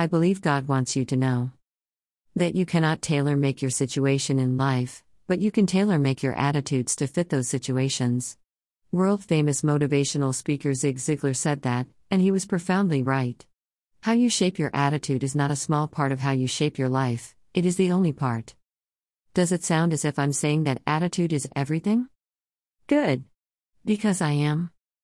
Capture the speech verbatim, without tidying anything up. I believe God wants you to know that you cannot tailor-make your situation in life, but you can tailor-make your attitudes to fit those situations. World-famous motivational speaker Zig Ziglar said that, and he was profoundly right. How you shape your attitude is not a small part of how you shape your life, it is the only part. Does it sound as if I'm saying that attitude is everything? Good. Because I am.